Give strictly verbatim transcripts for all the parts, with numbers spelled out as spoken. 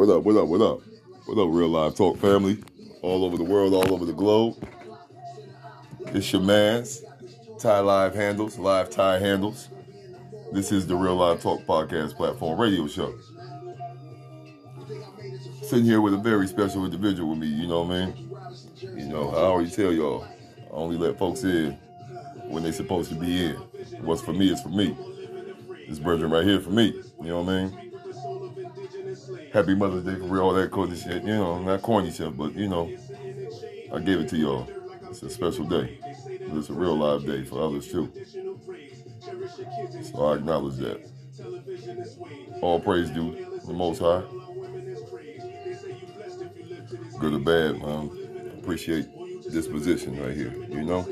What up, what up, what up? What up, Real Live Talk family? All over the world, all over the globe. It's your man's, Ty Live Handles, Live Ty Handles. This is the Real Live Talk podcast platform radio show. Sitting here with a very special individual with me, you know what I mean? You know, I always tell y'all, I only let folks in when they supposed to be in. What's for me is for me. This brethren right here for me, you know what I mean? Happy Mother's Day for real, all that corny shit, you know, not corny shit, but, you know, I gave it to y'all. It's a special day. It's a real live day for others, too. So I acknowledge that. All praise due to the Most High. Good or bad, man. I appreciate this position right here, you know?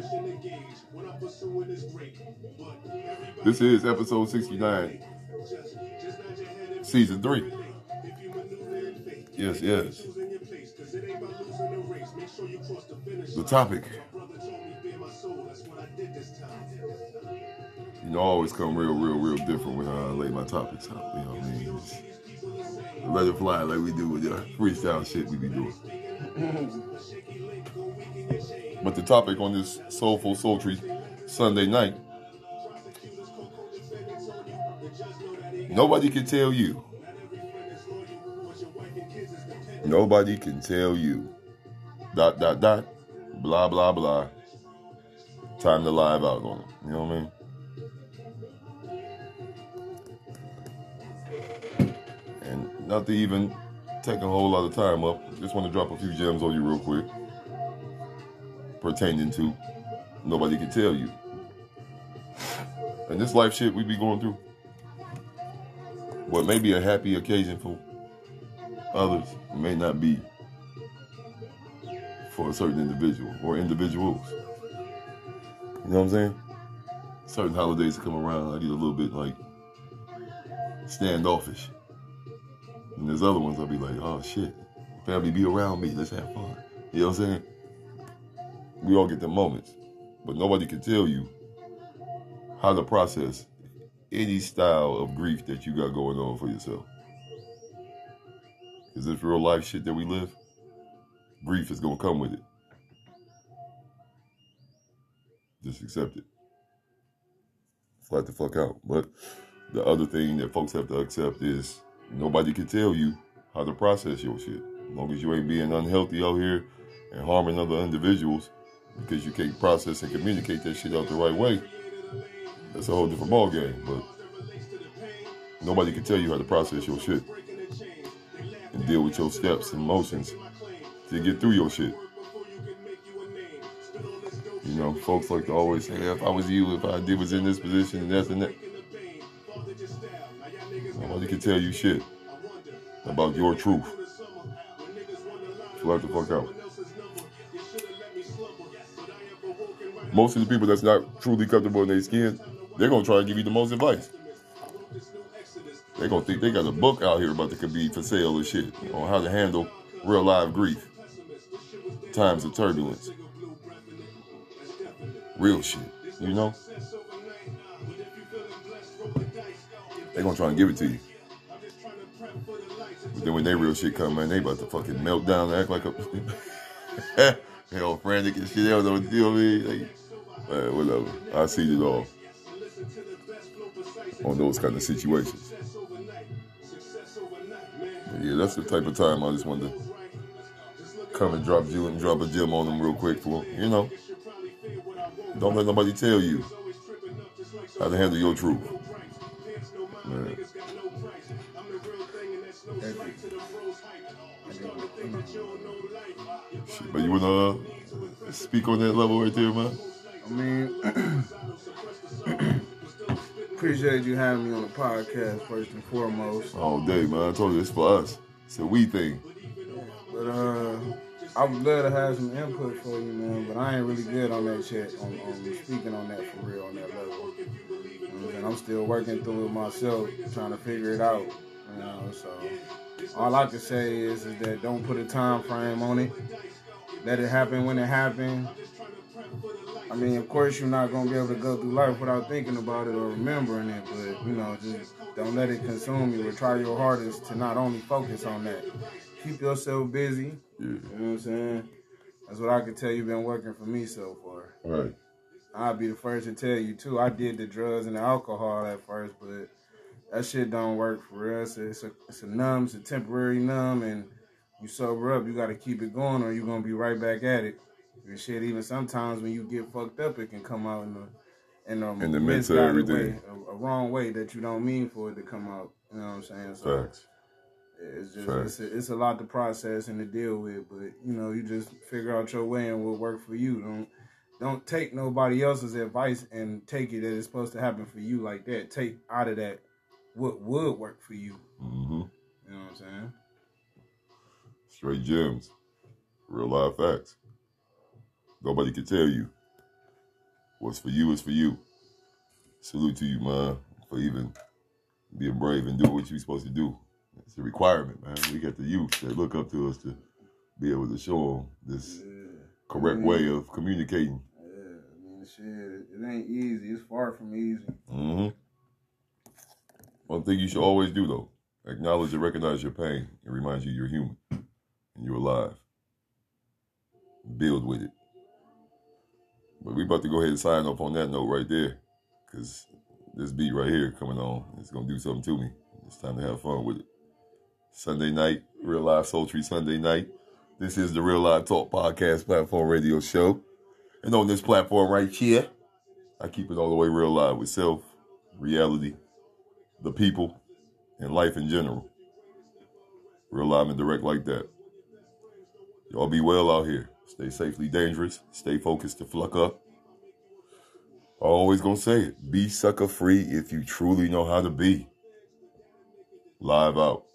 This is episode sixty-nine, season three. Yes, yes. The topic. You know, I always come real, real, real different when I lay my topics out. You know what I mean? Just let it fly like we do with the freestyle shit we be doing. But the topic on this soulful, sultry Sunday night. Nobody can tell you. Nobody can tell you, dot, dot, dot, blah, blah, blah, time to live out on them, you know what I mean? And not to even take a whole lot of time up, just want to drop a few gems on you real quick, pertaining to nobody can tell you. And this life shit we be going through, what may be a happy occasion for others, may not be for a certain individual or individuals. You know what I'm saying? Certain holidays come around, I get a little bit like standoffish. And there's other ones I'll be like, oh shit, family be around me, let's have fun. You know what I'm saying? We all get the moments, but nobody can tell you how to process any style of grief that you got going on for yourself. Is this real life shit that we live? Grief is gonna come with it. Just accept it. Flat the fuck out. But the other thing that folks have to accept is nobody can tell you how to process your shit. As long as you ain't being unhealthy out here and harming other individuals because you can't process and communicate that shit out the right way, that's a whole different ballgame. But nobody can tell you how to process your shit. Deal with your steps and motions to get through your shit. You know, folks like to always say, if I was you, if I did was in this position and that's and that. Nobody can tell you shit about your truth. Flat the fuck out. Most of the people that's not truly comfortable in their skin, they're gonna try to give you the most advice. They gonna think they got a book out here about that could be for sale and shit on how to handle real live grief, times of turbulence, real shit, you know? They gonna try and give it to you. But then when they real shit come, man, they about to fucking melt down and act like a hell frantic and shit. They don't know what to do with me. Like, man, whatever. I see it all on those kind of situations. Yeah, that's the type of time I just wanted to come and drop you and drop a gem on them real quick for them. You know, don't let nobody tell you how to handle your truth. Man. Shit, but you wanna uh, speak on that level right there, man? I mean, appreciate you having me on the podcast first and foremost. All day, man. I told you it's for us. It's a we thing. Yeah, but uh, I would love to have some input for you, man. But I ain't really good on that shit, on, on speaking on that for real, on that level. And I'm still working through it myself, trying to figure it out. You know, so all I can say is, is that don't put a time frame on it. Let it happen when it happens. I mean, of course, you're not going to be able to go through life without thinking about it or remembering it, but, you know, just don't let it consume you, or try your hardest to not only focus on that. Keep yourself busy, yeah. You know what I'm saying? That's what I can tell you been working for me so far. Right. I'll be the first to tell you, too. I did the drugs and the alcohol at first, but that shit don't work for us. It's a, it's a numb, it's a temporary numb, and you sober up, you got to keep it going or you're going to be right back at it. And shit, even sometimes when you get fucked up, it can come out in the, in the, in the midst of everything. A, a wrong way that you don't mean for it to come out. You know what I'm saying? So facts. It's just, it's a, it's a lot to process and to deal with, but, you know, you just figure out your way and what work for you. Don't don't take nobody else's advice and take it that it's supposed to happen for you like that. Take out of that what would work for you. Mm-hmm. You know what I'm saying? Straight gems. Real life facts. Nobody can tell you. What's for you is for you. Salute to you, man, for even being brave and doing what you're supposed to do. It's a requirement, man. We got the youth that look up to us to be able to show them this yeah. correct I mean, way of communicating. Yeah, I mean, shit, it ain't easy. It's far from easy. Mm-hmm. One thing you should always do, though, acknowledge and recognize your pain. It reminds you you're human and you're alive. Build with it. But we about to go ahead and sign up on that note right there, because this beat right here coming on, it's going to do something to me. It's time to have fun with it. Sunday night, Real Life Sultry Sunday night. This is the Real Life Talk Podcast Platform Radio Show. And on this platform right here, I keep it all the way real live with self, reality, the people, and life in general. Real live and direct like that. Y'all be well out here. Stay safely dangerous. Stay focused to fuck up. I always gonna say it. Be sucker free if you truly know how to be. Live out.